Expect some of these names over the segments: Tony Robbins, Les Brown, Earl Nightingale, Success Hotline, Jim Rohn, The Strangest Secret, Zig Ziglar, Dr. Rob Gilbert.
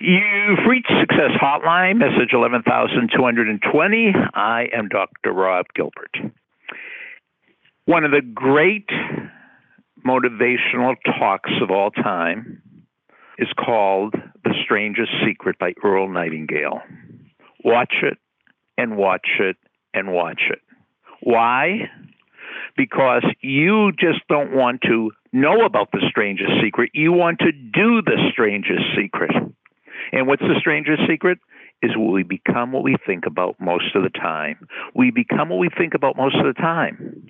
You've reached Success Hotline, message 11,220. I am Dr. Rob Gilbert. One of the great motivational talks of all time is called The Strangest Secret by Earl Nightingale. Watch it and watch it and watch it. Why? Because you just don't want to know about the strangest secret. You want to do the strangest secret. And what's the strangest secret? Is we become what we think about most of the time. We become what we think about most of the time.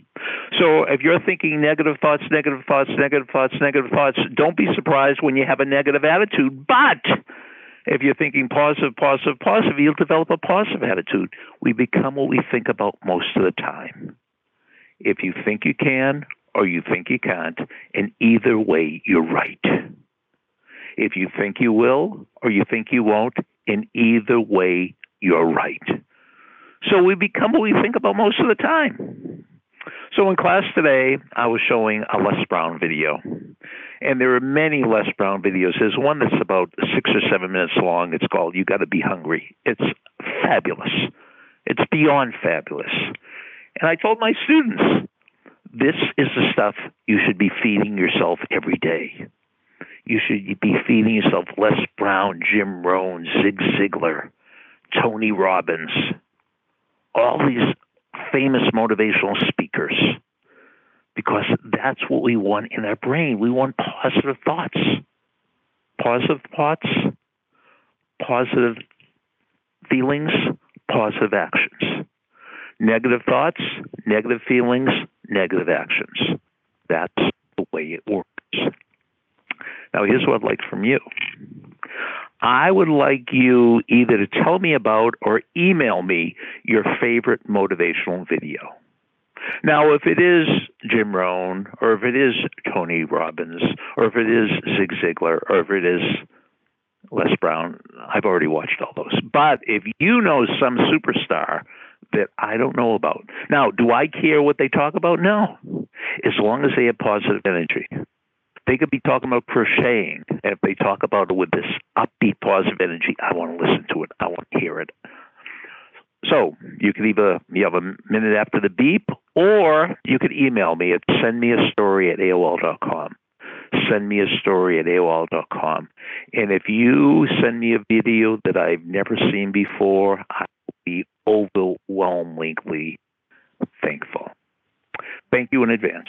So if you're thinking negative thoughts, don't be surprised when you have a negative attitude. But if you're thinking positive, you'll develop a positive attitude. We become what we think about most of the time. If you think you can or you think you can't, in either way, you're right. If you think you will or you think you won't, in either way, you're right. So we become what we think about most of the time. So in class today, I was showing a Les Brown video. And there are many Les Brown videos. There's one that's about 6 or 7 minutes long. It's called You Gotta Be Hungry. It's fabulous. It's beyond fabulous. And I told my students, this is the stuff you should be feeding yourself every day. You should be feeding yourself Les Brown, Jim Rohn, Zig Ziglar, Tony Robbins, all these famous motivational speakers, because that's what we want in our brain. We want positive thoughts. Positive thoughts, positive feelings, positive actions. Negative thoughts, negative feelings, negative actions. That's the way it works. Now, here's what I'd like from you. I would like you either to tell me about or email me your favorite motivational video. Now, if it is Jim Rohn, or if it is Tony Robbins, or if it is Zig Ziglar, or if it is Les Brown, I've already watched all those. But if you know some superstar that I don't know about, now, do I care what they talk about? No. As long as they have positive energy. They could be talking about crocheting, and if they talk about it with this upbeat, positive energy, I want to listen to it. I want to hear it. So you could either you have a minute after the beep, or you could email me at sendmeastory@AOL.com. Sendmeastory@AOL.com. And if you send me a video that I've never seen before, I will be overwhelmingly thankful. Thank you in advance.